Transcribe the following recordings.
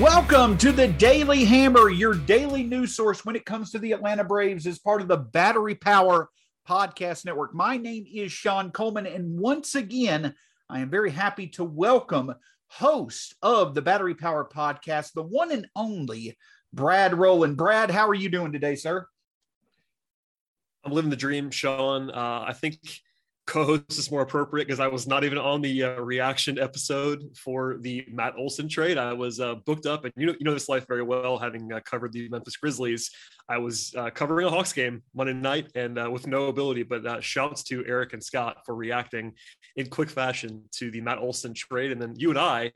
Welcome to the Daily Hammer, your daily news source when it comes to the Atlanta Braves as part of the Battery Power Podcast Network. My name is Sean Coleman, and once again, I am very happy to welcome host of the Battery Power Podcast, the one and only Brad Roland. Brad, how are you doing today, sir? I'm living the dream, Sean. I think co-host is more appropriate because I was not even on the reaction episode for the Matt Olson trade. I was booked up, and you know this life very well, having covered the Memphis Grizzlies. I was covering a Hawks game Monday night, and with no ability, but shouts to Eric and Scott for reacting in quick fashion to the Matt Olson trade. And then you and I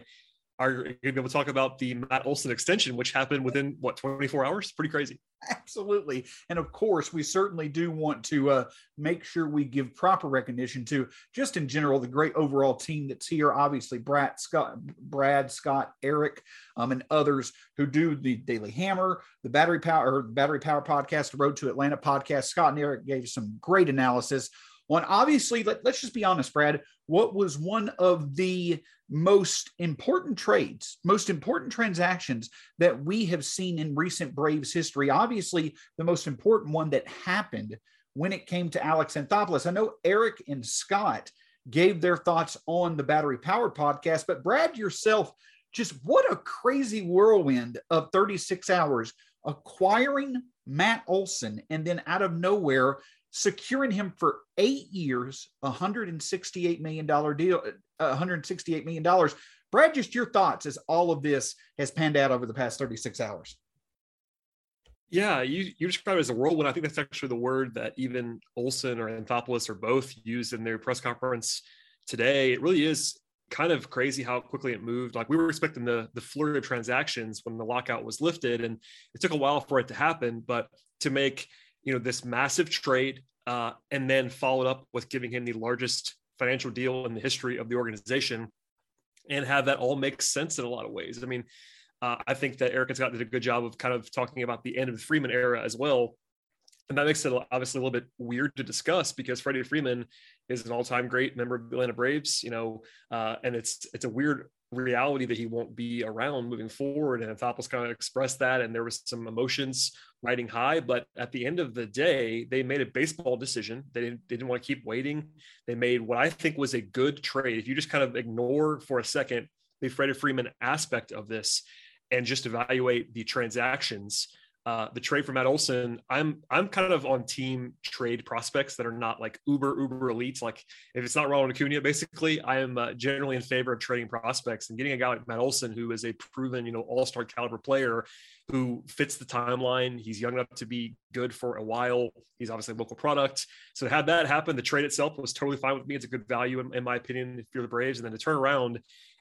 are going to be able to talk about the Matt Olson extension, which happened within, 24 hours? Pretty crazy. Absolutely. And of course, we certainly do want to make sure we give proper recognition to, just in general, the great overall team that's here. Obviously, Brad, Scott, Eric, and others who do the Daily Hammer, the Battery Power Podcast, the Road to Atlanta Podcast. Scott and Eric gave some great analysis on, obviously, let's just be honest, Brad, what was one of the most important trades, most important transactions that we have seen in recent Braves history? Obviously, the most important one that happened when it came to Alex Anthopoulos. I know Eric and Scott gave their thoughts on the Battery Power Podcast, but Brad, yourself, just what a crazy whirlwind of 36 hours acquiring Matt Olson and then out of nowhere securing him for 8 years, $168 million deal, $168 million. Brad, just your thoughts as all of this has panned out over the past 36 hours. Yeah, you described it as a whirlwind. I think that's actually the word that even Olson or Anthopoulos or both used in their press conference today. It really is kind of crazy how quickly it moved. Like, we were expecting the flurry of transactions when the lockout was lifted, and it took a while for it to happen, but to make this massive trade and then followed up with giving him the largest financial deal in the history of the organization and have that all make sense in a lot of ways. I mean, I think that Eric and Scott did a good job of kind of talking about the end of the Freeman era as well. And that makes it obviously a little bit weird to discuss because Freddie Freeman is an all-time great member of the Atlanta Braves, and it's a weird reality that he won't be around moving forward. And Anthopoulos kind of expressed that, and there was some emotions riding high, but at the end of the day, they made a baseball decision. They didn't want to keep waiting. They made what I think was a good trade. If you just kind of ignore for a second the Freddie Freeman aspect of this and just evaluate the transactions, the trade for Matt Olson, I'm kind of on team trade prospects that are not like uber elites. Like, if it's not Ronald Acuña, basically, I am generally in favor of trading prospects and getting a guy like Matt Olson, who is a proven, all-star caliber player who fits the timeline. He's young enough to be good for a while. He's obviously a local product. So had that happen, the trade itself was totally fine with me. It's a good value in my opinion, if you're the Braves, and then to turn around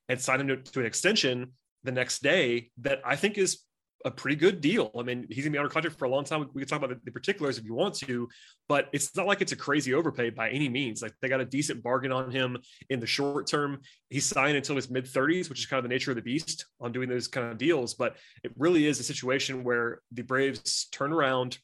and sign him to an extension the next day that I think is a pretty good deal. I mean, he's gonna be under contract for a long time. We can talk about the particulars if you want to, but it's not like it's a crazy overpay by any means. Like, they got a decent bargain on him in the short term. He signed until his mid-30s, which is kind of the nature of the beast on doing those kind of deals. But it really is a situation where the Braves turn around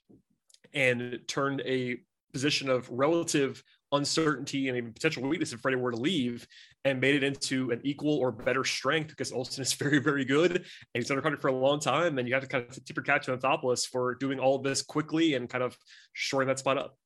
and turned a position of relative uncertainty and even potential weakness if Freddie were to leave and made it into an equal or better strength, because Olson is very, very good and he's under contract for a long time. And you have to kind of tip your cap to Anthopoulos for doing all of this quickly and kind of shoring that spot up.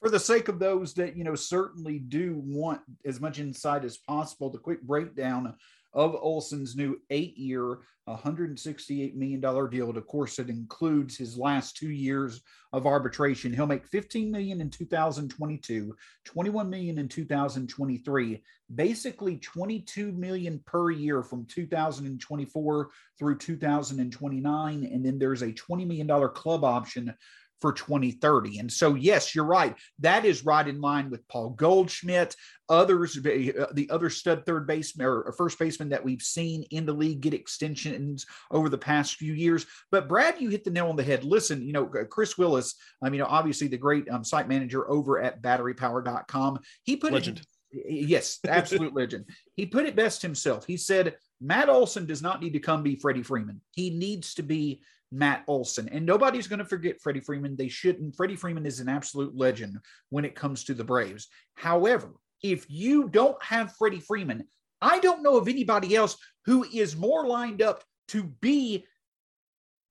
For the sake of those that, certainly do want as much insight as possible, the quick breakdown of Olson's new 8-year, $168 million deal. And of course, it includes his last 2 years of arbitration. He'll make $15 million in 2022, $21 million in 2023, basically $22 million per year from 2024 through 2029. And then there's a $20 million club option for 2030. And so, yes, you're right. That is right in line with Paul Goldschmidt, others, the other stud third baseman or first baseman that we've seen in the league get extensions over the past few years. But Brad, you hit the nail on the head. Listen, you know, Chris Willis, obviously the great site manager over at batterypower.com. He put legend. Yes, absolute legend. He put it best himself. He said, Matt Olson does not need to come be Freddie Freeman. He needs to be Matt Olson. And nobody's going to forget Freddie Freeman. They shouldn't. Freddie Freeman is an absolute legend when it comes to the Braves. However, if you don't have Freddie Freeman, I don't know of anybody else who is more lined up to be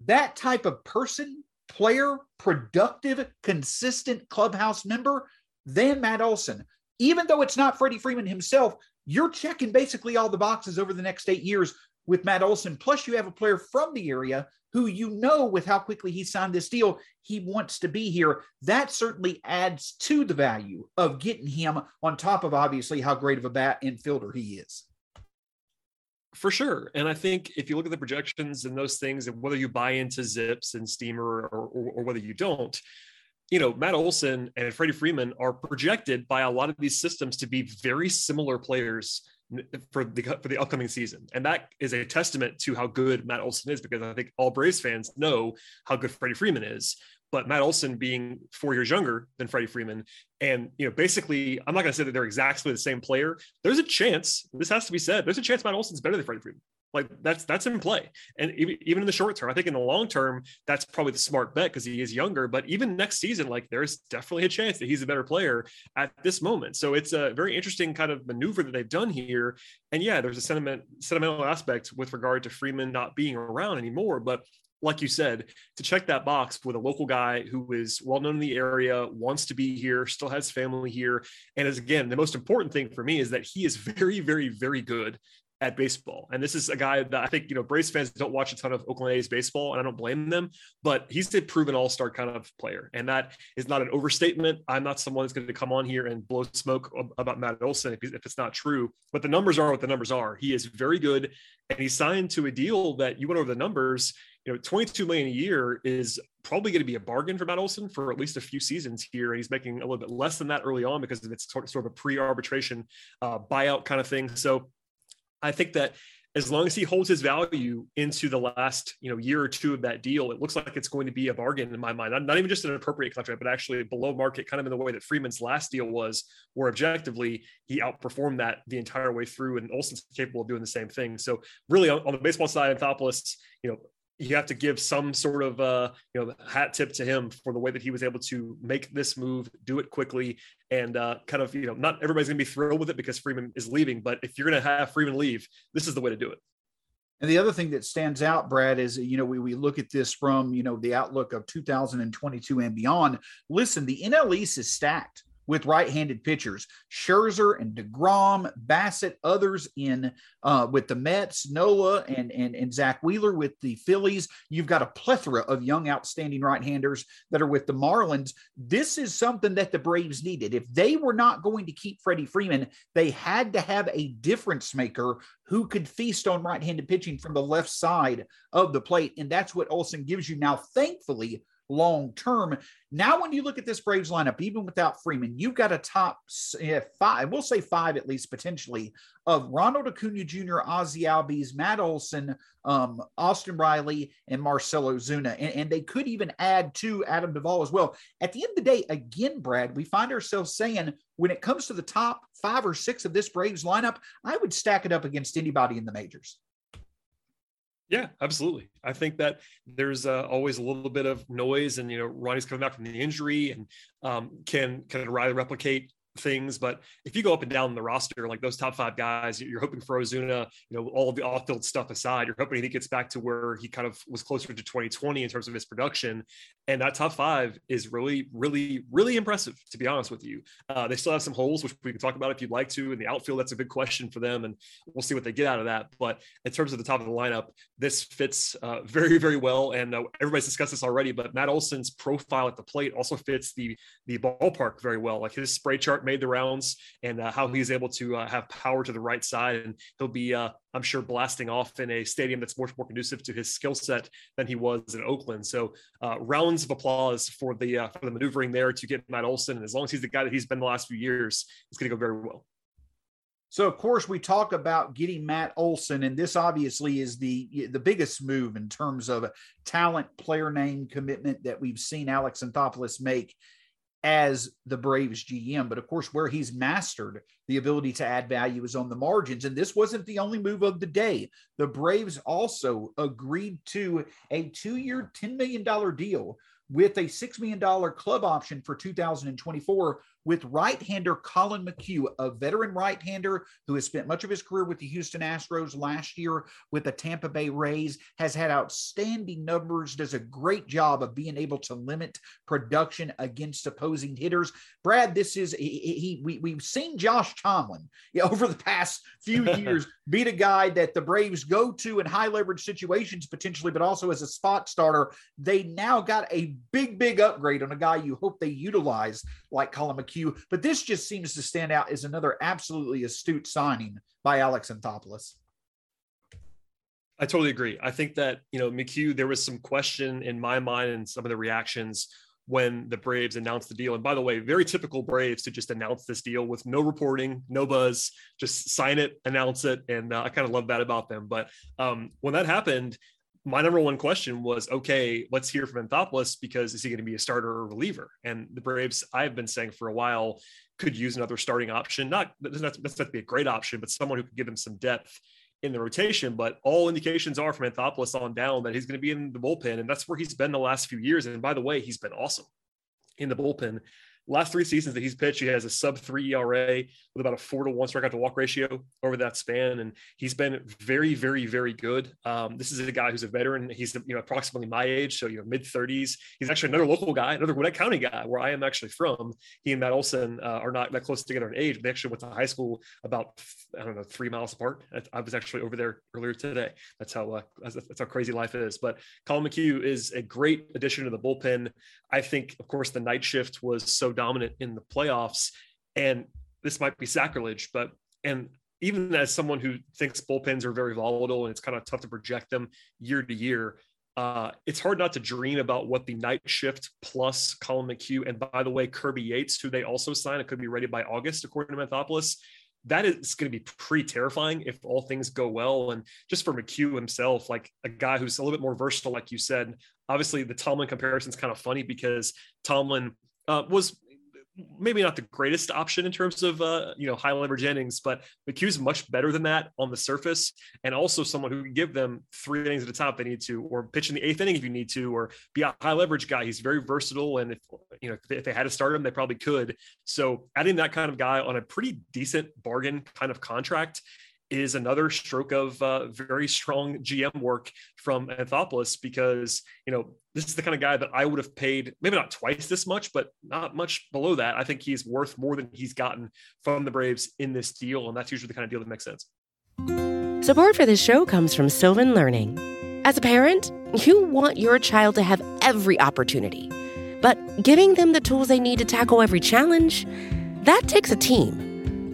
that type of person, player, productive, consistent clubhouse member than Matt Olson. Even though it's not Freddie Freeman himself, you're checking basically all the boxes over the next 8 years with Matt Olson. Plus, you have a player from the area who, with how quickly he signed this deal, he wants to be here. That certainly adds to the value of getting him, on top of obviously how great of a bat and fielder he is. For sure. And I think if you look at the projections and those things, and whether you buy into Zips and Steamer or whether you don't, Matt Olson and Freddie Freeman are projected by a lot of these systems to be very similar players for the upcoming season. And that is a testament to how good Matt Olson is, because I think all Braves fans know how good Freddie Freeman is. But Matt Olson being 4 years younger than Freddie Freeman, and, basically, I'm not going to say that they're exactly the same player. There's a chance, this has to be said, there's a chance Matt Olson's better than Freddie Freeman. Like that's in play. And even in the short term, I think in the long term, that's probably the smart bet because he is younger, but even next season, there's definitely a chance that he's a better player at this moment. So it's a very interesting kind of maneuver that they've done here. And yeah, there's a sentimental aspect with regard to Freeman not being around anymore, but like you said, to check that box with a local guy who is well-known in the area, wants to be here, still has family here. And as again, the most important thing for me is that he is very, very, very good at baseball. And this is a guy that I think, Braves fans don't watch a ton of Oakland A's baseball, and I don't blame them, but he's a proven all-star kind of player. And that is not an overstatement. I'm not someone that's going to come on here and blow smoke about Matt Olson if it's not true, but the numbers are what the numbers are. He is very good. And he signed to a deal that you went over the numbers, $22 million a year is probably going to be a bargain for Matt Olson for at least a few seasons here. And he's making a little bit less than that early on because it's sort of a pre-arbitration buyout kind of thing. So I think that as long as he holds his value into the last, year or two of that deal, it looks like it's going to be a bargain in my mind. Not even just an appropriate contract, but actually below market, kind of in the way that Freeman's last deal was, where objectively he outperformed that the entire way through, and Olson's capable of doing the same thing. So really on the baseball side, Anthopoulos, you have to give some sort of hat tip to him for the way that he was able to make this move, do it quickly, and not everybody's going to be thrilled with it because Freeman is leaving, but if you're going to have Freeman leave, this is the way to do it. And the other thing that stands out, Brad, is, we look at this from, the outlook of 2022 and beyond. Listen, the NL East is stacked with right-handed pitchers. Scherzer and DeGrom, Bassett, others with the Mets, Nola and Zach Wheeler with the Phillies. You've got a plethora of young, outstanding right-handers that are with the Marlins. This is something that the Braves needed. If they were not going to keep Freddie Freeman, they had to have a difference maker who could feast on right-handed pitching from the left side of the plate, and that's what Olson gives you. Now, thankfully, long-term. Now, when you look at this Braves lineup, even without Freeman, you've got a top five, we'll say five at least potentially, of Ronald Acuña Jr., Ozzie Albies, Matt Olson, Austin Riley, and Marcelo Ozuna. And they could even add to Adam Duvall as well. At the end of the day, again, Brad, we find ourselves saying, when it comes to the top five or six of this Braves lineup, I would stack it up against anybody in the majors. Yeah, absolutely. I think that there's always a little bit of noise, and Ronnie's coming back from the injury, and can Riley replicate things, but if you go up and down the roster, like those top five guys, you're hoping for Ozuna, you know, all of the off-field stuff aside, you're hoping he gets back to where he kind of was closer to 2020 in terms of his production. And that top five is really, really, really impressive, to be honest with you. They still have some holes, which we can talk about if you'd like to. In the outfield, that's a big question for them, and we'll see what they get out of that. But in terms of the top of the lineup, this fits very, very well. And everybody's discussed this already, but Matt Olson's profile at the plate also fits the ballpark very well. Like his spray chart made the rounds, and how he's able to have power to the right side. And he'll be, I'm sure, blasting off in a stadium that's much more conducive to his skill set than he was in Oakland. So rounds of applause for the maneuvering there to get Matt Olson. And as long as he's the guy that he's been the last few years, it's going to go very well. So, of course, we talk about getting Matt Olson, and this obviously is the biggest move in terms of talent, player name, commitment that we've seen Alex Anthopoulos make as the Braves GM. But, of course, where he's mastered the ability to add value is on the margins. And this wasn't the only move of the day. The Braves also agreed to a 2-year, $10 million deal with a $6 million club option for 2024 with right-hander Colin McHugh, a veteran right-hander who has spent much of his career with the Houston Astros, last year with the Tampa Bay Rays, has had outstanding numbers, does a great job of being able to limit production against opposing hitters. Brad, this is we've seen Josh Tomlin over the past few years be the guy that the Braves go to in high-leverage situations potentially, but also as a spot starter. They now got a big, big upgrade on a guy you hope they utilize like Colin McHugh. But this just seems to stand out as another absolutely astute signing by Alex Anthopoulos. I totally agree. I think that, McHugh, there was some question in my mind and some of the reactions when the Braves announced the deal. And by the way, very typical Braves to just announce this deal with no reporting, no buzz, just sign it, announce it. And I kind of love that about them. But when that happened, my number one question was, okay, let's hear from Anthopoulos, because is he going to be a starter or reliever? And the Braves, I've been saying for a while, could use another starting option. That doesn't have to be a great option, but someone who could give them some depth in the rotation. But all indications are from Anthopoulos on down that he's going to be in the bullpen. And that's where he's been the last few years. And by the way, he's been awesome in the bullpen. Last three seasons that he's pitched, he has a sub-3 ERA with about a 4-to-1 strikeout-to-walk ratio over that span, and he's been very, very, very good. This is a guy who's a veteran. He's approximately my age, so mid-30s. He's actually another local guy, another Gwinnett County guy, where I am actually from. He and Matt Olson are not that close together in age. They actually went to high school about 3 miles apart. I was actually over there earlier today. That's how crazy life is. But Colin McHugh is a great addition to the bullpen. I think, of course, the night shift was so dominant in the playoffs, and this might be sacrilege, but even as someone who thinks bullpens are very volatile and it's kind of tough to project them year to year, it's hard not to dream about what the night shift plus Colin McHugh, and by the way, Kirby Yates, who they also signed, it could be ready by August, according to Anthopoulos. That is going to be pretty terrifying if all things go well. And just for McHugh himself, like a guy who's a little bit more versatile, like you said. Obviously the Tomlin comparison is kind of funny, because Tomlin was maybe not the greatest option in terms of, high leverage innings, but McHugh's much better than that on the surface. And also someone who can give them 3 innings at the top if they need to, or pitch in the 8th inning if you need to, or be a high leverage guy. He's very versatile. And if they had to start him, they probably could. So adding that kind of guy on a pretty decent bargain kind of contract is another stroke of very strong GM work from Anthopoulos, because, this is the kind of guy that I would have paid maybe not twice this much, but not much below that. I think he's worth more than he's gotten from the Braves in this deal, and that's usually the kind of deal that makes sense. Support for this show comes from Sylvan Learning. As a parent, you want your child to have every opportunity, but giving them the tools they need to tackle every challenge, that takes a team.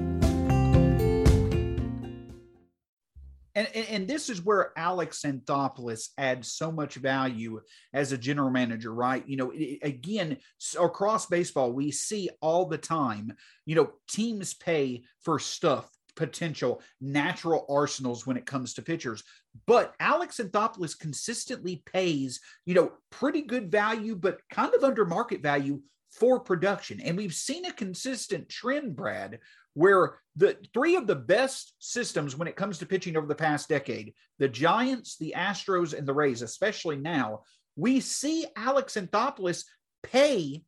And this is where Alex Anthopoulos adds so much value as a general manager, right? You know, again, across baseball, we see all the time, you know, teams pay for stuff, potential, natural arsenals when it comes to pitchers. But Alex Anthopoulos consistently pays, you know, pretty good value, but kind of under market value for production. And we've seen a consistent trend, Brad, where the three of the best systems when it comes to pitching over the past decade, the Giants, the Astros, and the Rays, especially now, we see Alex Anthopoulos pay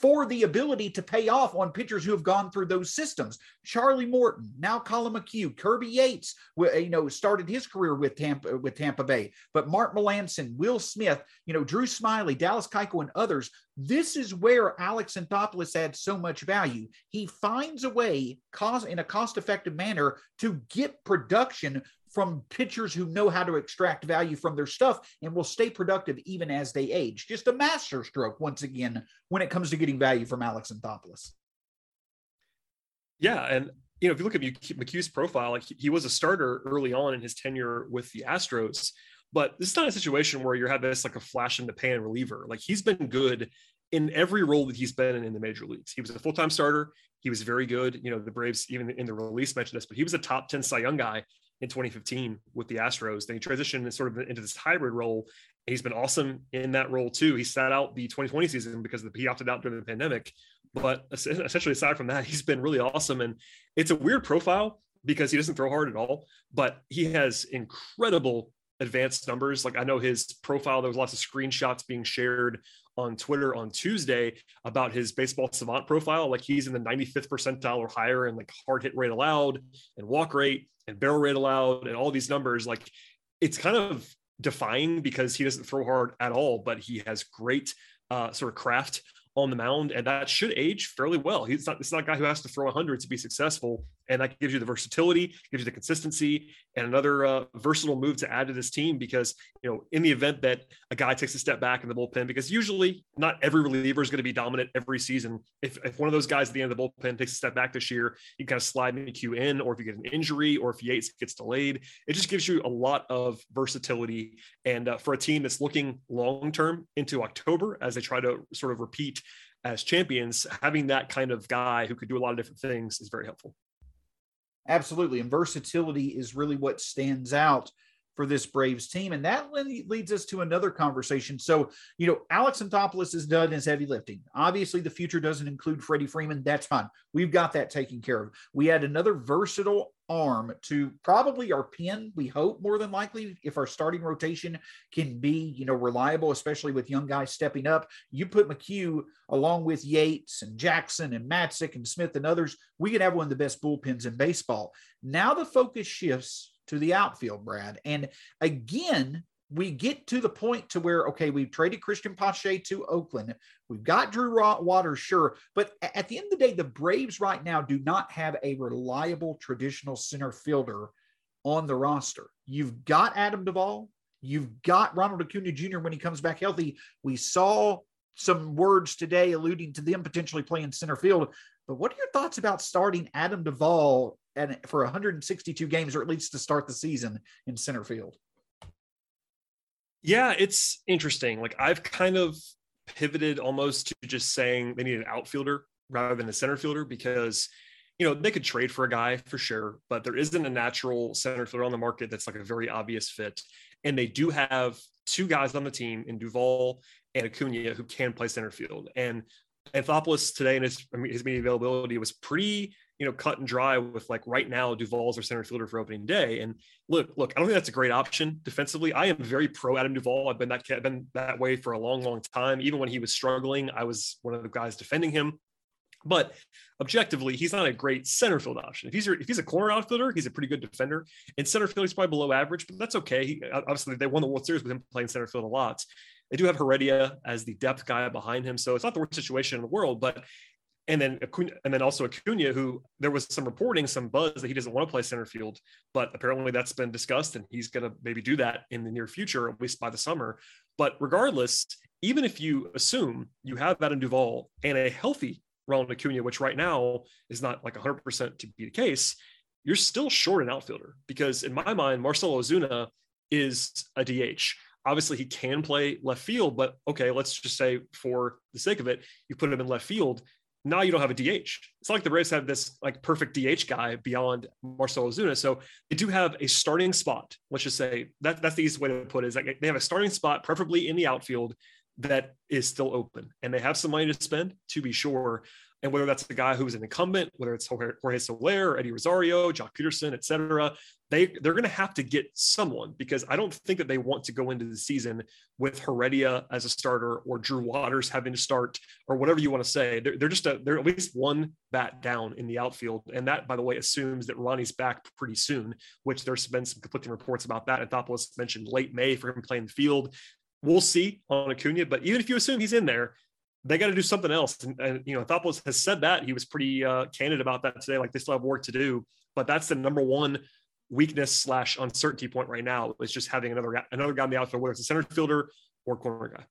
for the ability to pay off on pitchers who have gone through those systems. Charlie Morton, now Colin McHugh, Kirby Yates, you know, started his career with Tampa Bay, but Mark Melancon, Will Smith, you know, Drew Smyly, Dallas Keuchel, and others. This is where Alex Anthopoulos adds so much value. He finds a way in a cost-effective manner to get production from pitchers who know how to extract value from their stuff and will stay productive even as they age. Just a master stroke once again, when it comes to getting value from Alex Anthopoulos. Yeah. And, you know, if you look at McHugh's profile, like he was a starter early on in his tenure with the Astros, but this is not a situation where you're having this like a flash in the pan reliever. Like he's been good in every role that he's been in the major leagues. He was a full-time starter. He was very good. You know, the Braves, even in the release mentioned this, but he was a top 10 Cy Young guy in 2015 with the Astros. Then he transitioned sort of into this hybrid role. And he's been awesome in that role too. He sat out the 2020 season because he opted out during the pandemic, but essentially aside from that, he's been really awesome. And it's a weird profile because he doesn't throw hard at all, but he has incredible advanced numbers. Like I know his profile, there was lots of screenshots being shared on Twitter on Tuesday about his baseball savant profile. Like he's in the 95th percentile or higher and like hard hit rate allowed and walk rate and barrel rate allowed and all these numbers. Like it's kind of defying because he doesn't throw hard at all, but he has great sort of craft on the mound, and that should age fairly well. It's not a guy who has to throw 100 to be successful, and that gives you the versatility, gives you the consistency, and another versatile move to add to this team because, you know, in the event that a guy takes a step back in the bullpen, because usually not every reliever is going to be dominant every season. If one of those guys at the end of the bullpen takes a step back this year, you kind of slide McHugh in, or if you get an injury, or if Yates gets delayed, it just gives you a lot of versatility. And for a team that's looking long-term into October as they try to sort of repeat as champions, having that kind of guy who could do a lot of different things is very helpful. Absolutely. And versatility is really what stands out for this Braves team. And that leads us to another conversation. So, you know, Alex Anthopoulos has done his heavy lifting. Obviously, the future doesn't include Freddie Freeman. That's fine. We've got that taken care of. We had another versatile arm to probably our pen, we hope, more than likely, if our starting rotation can be, you know, reliable, especially with young guys stepping up. You put McHugh along with Yates and Jackson and Matzik and Smith and others, we could have one of the best bullpens in baseball. Now the focus shifts to the outfield, Brad. And again, we get to the point to where, okay, we've traded Christian Pache to Oakland. We've got Drew Waters, sure. But at the end of the day, the Braves right now do not have a reliable traditional center fielder on the roster. You've got Adam Duvall. You've got Ronald Acuña Jr. when he comes back healthy. We saw some words today alluding to them potentially playing center field. But what are your thoughts about starting Adam Duvall and for 162 games, or at least to start the season, in center field? Yeah, it's interesting. Like I've kind of pivoted almost to just saying they need an outfielder rather than a center fielder because, you know, they could trade for a guy for sure, but there isn't a natural center fielder on the market that's like a very obvious fit. And they do have two guys on the team in Duvall and Acuña who can play center field. And Anthopoulos today in his media availability was pretty, you know, cut and dry with like right now Duvall's our center fielder for opening day. And look, I don't think that's a great option defensively. I am very pro Adam Duvall. I've been that way for a long, long time. Even when he was struggling, I was one of the guys defending him. But objectively, he's not a great center field option. If he's a corner outfielder, he's a pretty good defender. And center field, he's probably below average, but that's okay. Obviously, they won the World Series with him playing center field a lot. They do have Heredia as the depth guy behind him. So it's not the worst situation in the world, but And then Acuña, who there was some reporting, some buzz that he doesn't want to play center field, but apparently that's been discussed and he's going to maybe do that in the near future, at least by the summer. But regardless, even if you assume you have Adam Duvall and a healthy Ronald Acuña, which right now is not like 100% to be the case, you're still short an outfielder because in my mind, Marcelo Ozuna is a DH. Obviously, he can play left field, but okay, let's just say for the sake of it, you put him in left field. Now you don't have a DH. It's not like the Rays have this like perfect DH guy beyond Marcelo Ozuna. So they do have a starting spot. Let's just say that's the easiest way to put it, is like they have a starting spot, preferably in the outfield, that is still open. And they have some money to spend, to be sure. And whether that's the guy who's an incumbent, whether it's Jorge Soler, or Eddie Rosario, Jock Peterson, et cetera, they're going to have to get someone, because I don't think that they want to go into the season with Heredia as a starter or Drew Waters having to start or whatever you want to say. They're at least one bat down in the outfield. And that, by the way, assumes that Ronnie's back pretty soon, which there's been some conflicting reports about that. Anthopoulos mentioned late May for him playing the field. We'll see on Acuña, but even if you assume he's in there, they got to do something else. And Anthopoulos has said that. He was pretty candid about that today. Like, they still have work to do, but that's the number one weakness / uncertainty point right now, is just having another guy in the outfield, whether it's a center fielder or corner guy.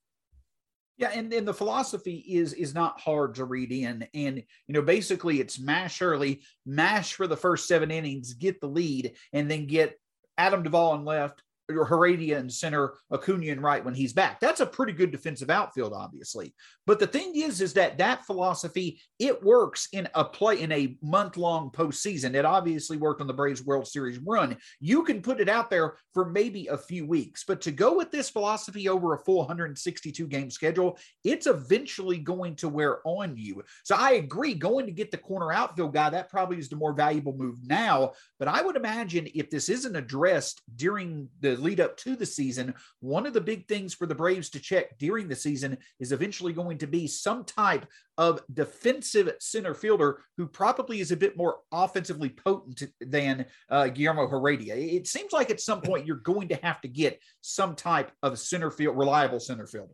Yeah. And the philosophy is not hard to read in. And, basically it's mash early, mash for the first 7 innings, get the lead, and then get Adam Duvall on left, Heredia in center, Acuña in right when he's back. That's a pretty good defensive outfield, obviously. But the thing is that philosophy, it works in a play in a month-long postseason. It obviously worked on the Braves World Series run. You can put it out there for maybe a few weeks, but to go with this philosophy over a 462-game schedule, it's eventually going to wear on you. So I agree, going to get the corner outfield guy, that probably is the more valuable move now. But I would imagine if this isn't addressed during the lead up to the season, one of the big things for the Braves to check during the season is eventually going to be some type of defensive center fielder who probably is a bit more offensively potent than Guillermo Heredia. It seems like at some point you're going to have to get some type of reliable center fielder.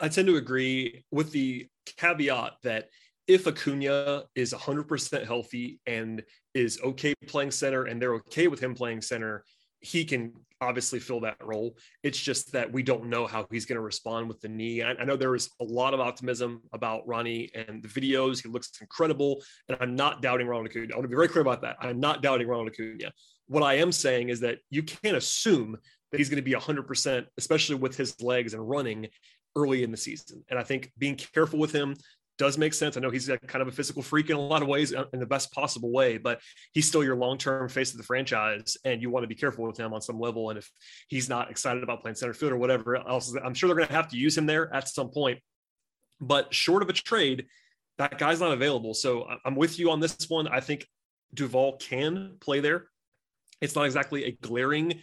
I tend to agree, with the caveat that if Acuña is 100% healthy and is okay playing center, and they're okay with him playing center, he can obviously fill that role. It's just that we don't know how he's going to respond with the knee. I know there was a lot of optimism about Ronnie and the videos. He looks incredible. And I'm not doubting Ronald Acuña. I want to be very clear about that. I'm not doubting Ronald Acuña. What I am saying is that you can't assume that he's going to be 100%, especially with his legs and running early in the season. And I think being careful with him does make sense. I know he's kind of a physical freak in a lot of ways, in the best possible way, but he's still your long-term face of the franchise, and you want to be careful with him on some level. And if he's not excited about playing center field or whatever else, I'm sure they're going to have to use him there at some point, but short of a trade, that guy's not available. So I'm with you on this one. I think Duvall can play there. It's not exactly a glaring,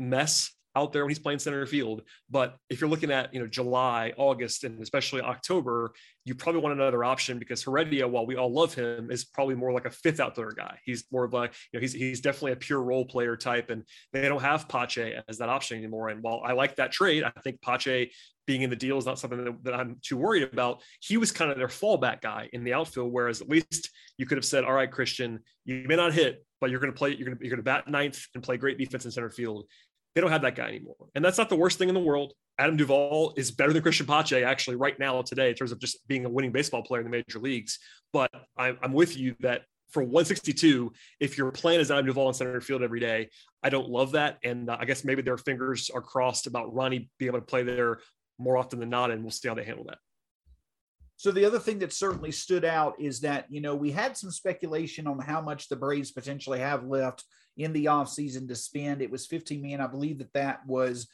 mess out there when he's playing center field. But if you're looking at, July, August, and especially October, you probably want another option, because Heredia, while we all love him, is probably more like a fifth outfielder guy. He's more of like, he's definitely a pure role player type, and they don't have Pache as that option anymore. And while I like that trade, I think Pache being in the deal is not something that I'm too worried about. He was kind of their fallback guy in the outfield, whereas at least you could have said, all right, Christian, you may not hit, but you're going to bat ninth and play great defense in center field. They don't have that guy anymore. And that's not the worst thing in the world. Adam Duvall is better than Christian Pache actually right now today in terms of just being a winning baseball player in the major leagues. But I'm with you that for 162, if your plan is Adam Duvall in center field every day, I don't love that. And I guess maybe their fingers are crossed about Ronnie being able to play there more often than not, and we'll see how they handle that. So the other thing that certainly stood out is that, we had some speculation on how much the Braves potentially have left in the offseason to spend. It was 15 million. I believe that was,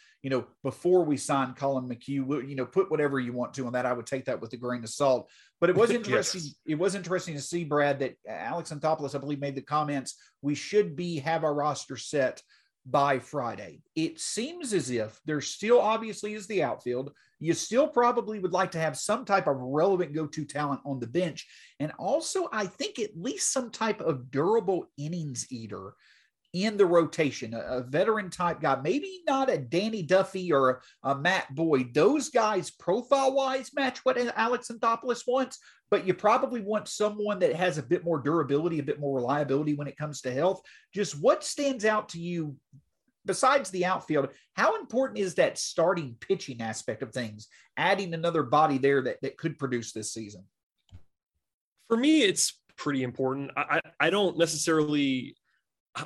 before we signed Colin McHugh, put whatever you want to on that. I would take that with a grain of salt. But it was interesting. Yes. It was interesting to see, Brad, that Alex Anthopoulos, I believe, made the comments, we should have our roster set by Friday. It seems as if there still obviously is the outfield. You still probably would like to have some type of relevant go-to talent on the bench. And also, I think at least some type of durable innings eater in the rotation, a veteran type guy, maybe not a Danny Duffy or a Matt Boyd. Those guys profile wise match what Alex Anthopoulos wants, but you probably want someone that has a bit more durability, a bit more reliability when it comes to health. Just what stands out to you besides the outfield? How important is that starting pitching aspect of things, adding another body there that could produce this season? For me, it's pretty important. I don't necessarily,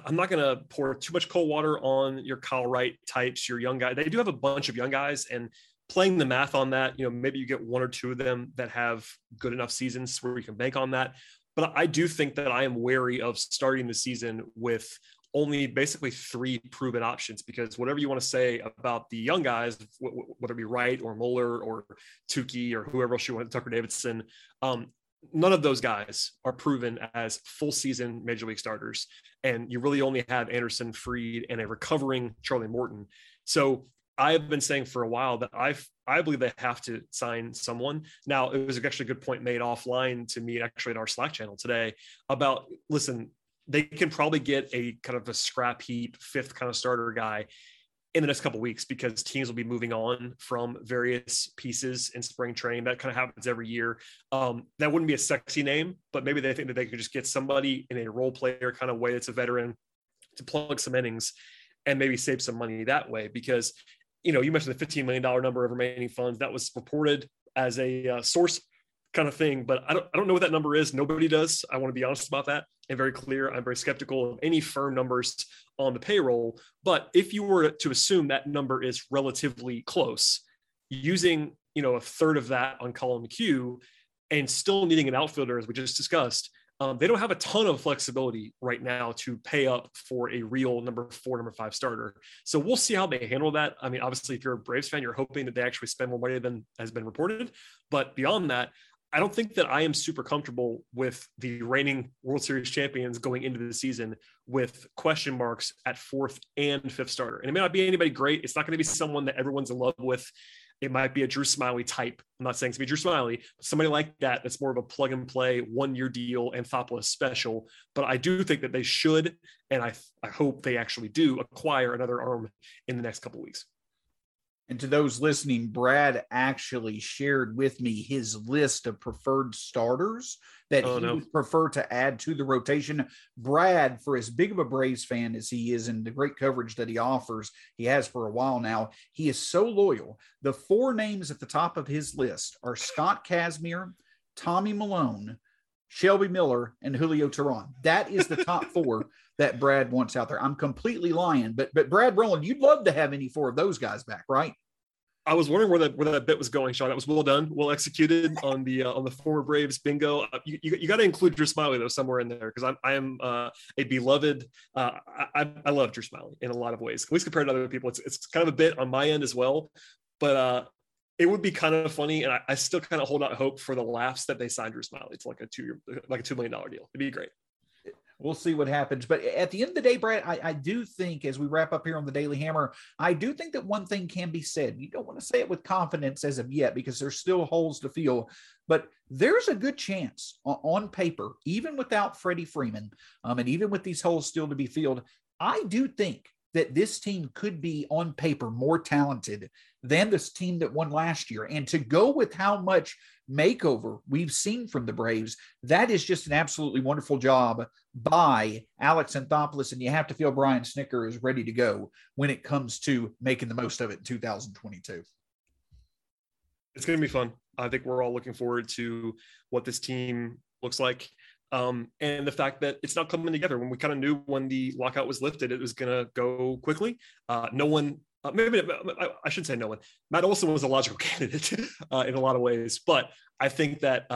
I'm not going to pour too much cold water on your Kyle Wright types, your young guy. They do have a bunch of young guys, and playing the math on that, you know, maybe you get one or two of them that have good enough seasons where you can bank on that. But I do think that I am wary of starting the season with only basically three proven options, because whatever you want to say about the young guys, whether it be Wright or Mueller or Tukey or whoever else you want, Tucker Davidson, none of those guys are proven as full season major league starters. And you really only have Anderson, Fried, and a recovering Charlie Morton. So I've been saying for a while that I believe they have to sign someone. Now, it was actually a good point made offline to me, actually, in our Slack channel today about, listen, they can probably get a kind of a scrap heap fifth kind of starter guy in the next couple of weeks, because teams will be moving on from various pieces in spring training. That kind of happens every year. That wouldn't be a sexy name, but maybe they think that they could just get somebody in a role player kind of way that's a veteran to plug some innings and maybe save some money that way. Because, you know, you mentioned the $15 million number of remaining funds that was reported as a source kind of thing, but I don't know what that number is. Nobody does. I want to be honest about that and very clear. I'm very skeptical of any firm numbers on the payroll, but if you were to assume that number is relatively close, using, you know, a third of that on Colin McHugh and still needing an outfielder, as we just discussed, they don't have a ton of flexibility right now to pay up for a real number 4, number 5 starter. So we'll see how they handle that. I mean, obviously if you're a Braves fan, you're hoping that they actually spend more money than has been reported, but beyond that, I don't think that I am super comfortable with the reigning World Series champions going into the season with question marks at 4th and 5th starter. And it may not be anybody great. It's not going to be someone that everyone's in love with. It might be a Drew Smyly type. I'm not saying it's going to be Drew Smyly, but somebody like that, that's more of a plug and play, 1-year deal, Anthopoulos special. But I do think that they should, and I hope they actually do, acquire another arm in the next couple of weeks. And to those listening, Brad actually shared with me his list of preferred starters that he would prefer to add to the rotation. Brad, for as big of a Braves fan as he is and the great coverage that he offers, he has for a while now, he is so loyal. The 4 names at the top of his list are Scott Kazmir, Tommy Malone, Shelby Miller, and Julio Teheran. That is the top 4 that Brad wants out there. I'm completely lying, but Brad Roland, you'd love to have any 4 of those guys back, right? I was wondering where that bit was going, Sean. That was well done, well executed on the former Braves bingo. You got to include Drew Smyly though somewhere in there, because I am a beloved. I love Drew Smyly in a lot of ways. At least compared to other people, it's kind of a bit on my end as well, but. It would be kind of funny, and I still kind of hold out hope for the laughs that they signed Drew Smyly to like a $2 million deal. It'd be great. We'll see what happens. But at the end of the day, Brad, I do think, as we wrap up here on the Daily Hammer, I do think that one thing can be said. You don't want to say it with confidence as of yet, because there's still holes to fill. But there's a good chance on paper, even without Freddie Freeman, and even with these holes still to be filled, I do think that this team could be on paper more talented than this team that won last year. And to go with how much makeover we've seen from the Braves, that is just an absolutely wonderful job by Alex Anthopoulos. And you have to feel Brian Snicker is ready to go when it comes to making the most of it in 2022. It's going to be fun. I think we're all looking forward to what this team looks like. And the fact that it's not coming together when we kind of knew when the lockout was lifted, it was going to go quickly. Matt Olson was a logical candidate in a lot of ways, but I think that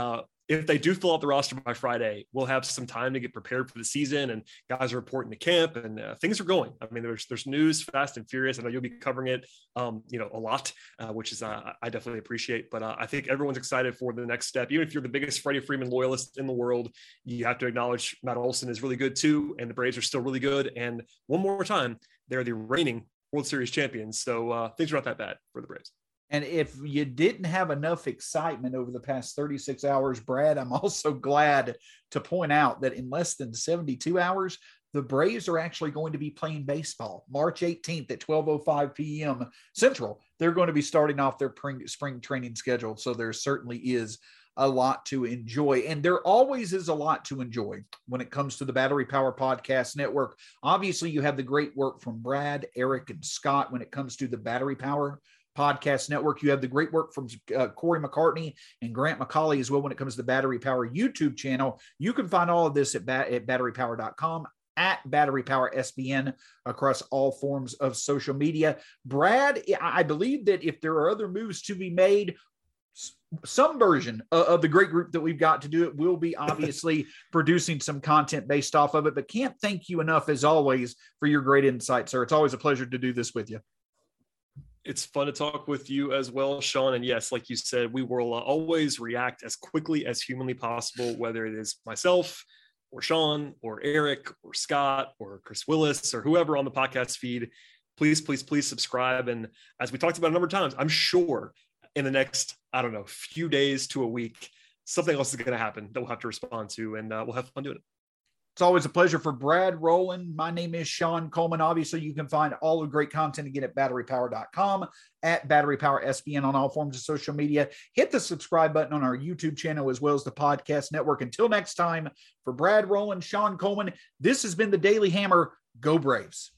if they do fill out the roster by Friday, we'll have some time to get prepared for the season, and guys are reporting to camp, and things are going. I mean, there's news fast and furious. I know you'll be covering it, a lot, which is, I definitely appreciate, but I think everyone's excited for the next step. Even if you're the biggest Freddie Freeman loyalist in the world, you have to acknowledge Matt Olson is really good too. And the Braves are still really good. And one more time, they're the reigning World Series champions. So things are not that bad for the Braves. And if you didn't have enough excitement over the past 36 hours, Brad, I'm also glad to point out that in less than 72 hours, the Braves are actually going to be playing baseball March 18th at 12:05 p.m. Central. They're going to be starting off their spring training schedule. So there certainly is a lot to enjoy. And there always is a lot to enjoy when it comes to the Battery Power Podcast Network. Obviously, you have the great work from Brad, Eric, and Scott when it comes to the Battery Power Podcast Network. You have the great work from Corey McCartney and Grant McCauley as well when it comes to the Battery Power YouTube channel. You can find all of this at batterypower.com, at Battery Power SBN across all forms of social media. Brad, I believe that if there are other moves to be made, some version of the great group that we've got to do it will be obviously producing some content based off of it, but can't thank you enough as always for your great insight, sir. It's always a pleasure to do this with you. It's fun to talk with you as well, Sean. And yes, like you said, we will always react as quickly as humanly possible, whether it is myself or Sean or Eric or Scott or Chris Willis or whoever on the podcast feed. Please, please, please subscribe. And as we talked about a number of times, I'm sure in the next, I don't know, few days to a week, something else is going to happen that we'll have to respond to, and we'll have fun doing it. It's always a pleasure. For Brad Roland, my name is Sean Coleman. Obviously, you can find all the great content again at batterypower.com, at Battery Power SBN on all forms of social media. Hit the subscribe button on our YouTube channel as well as the podcast network. Until next time, for Brad Roland, Sean Coleman, this has been the Daily Hammer. Go Braves.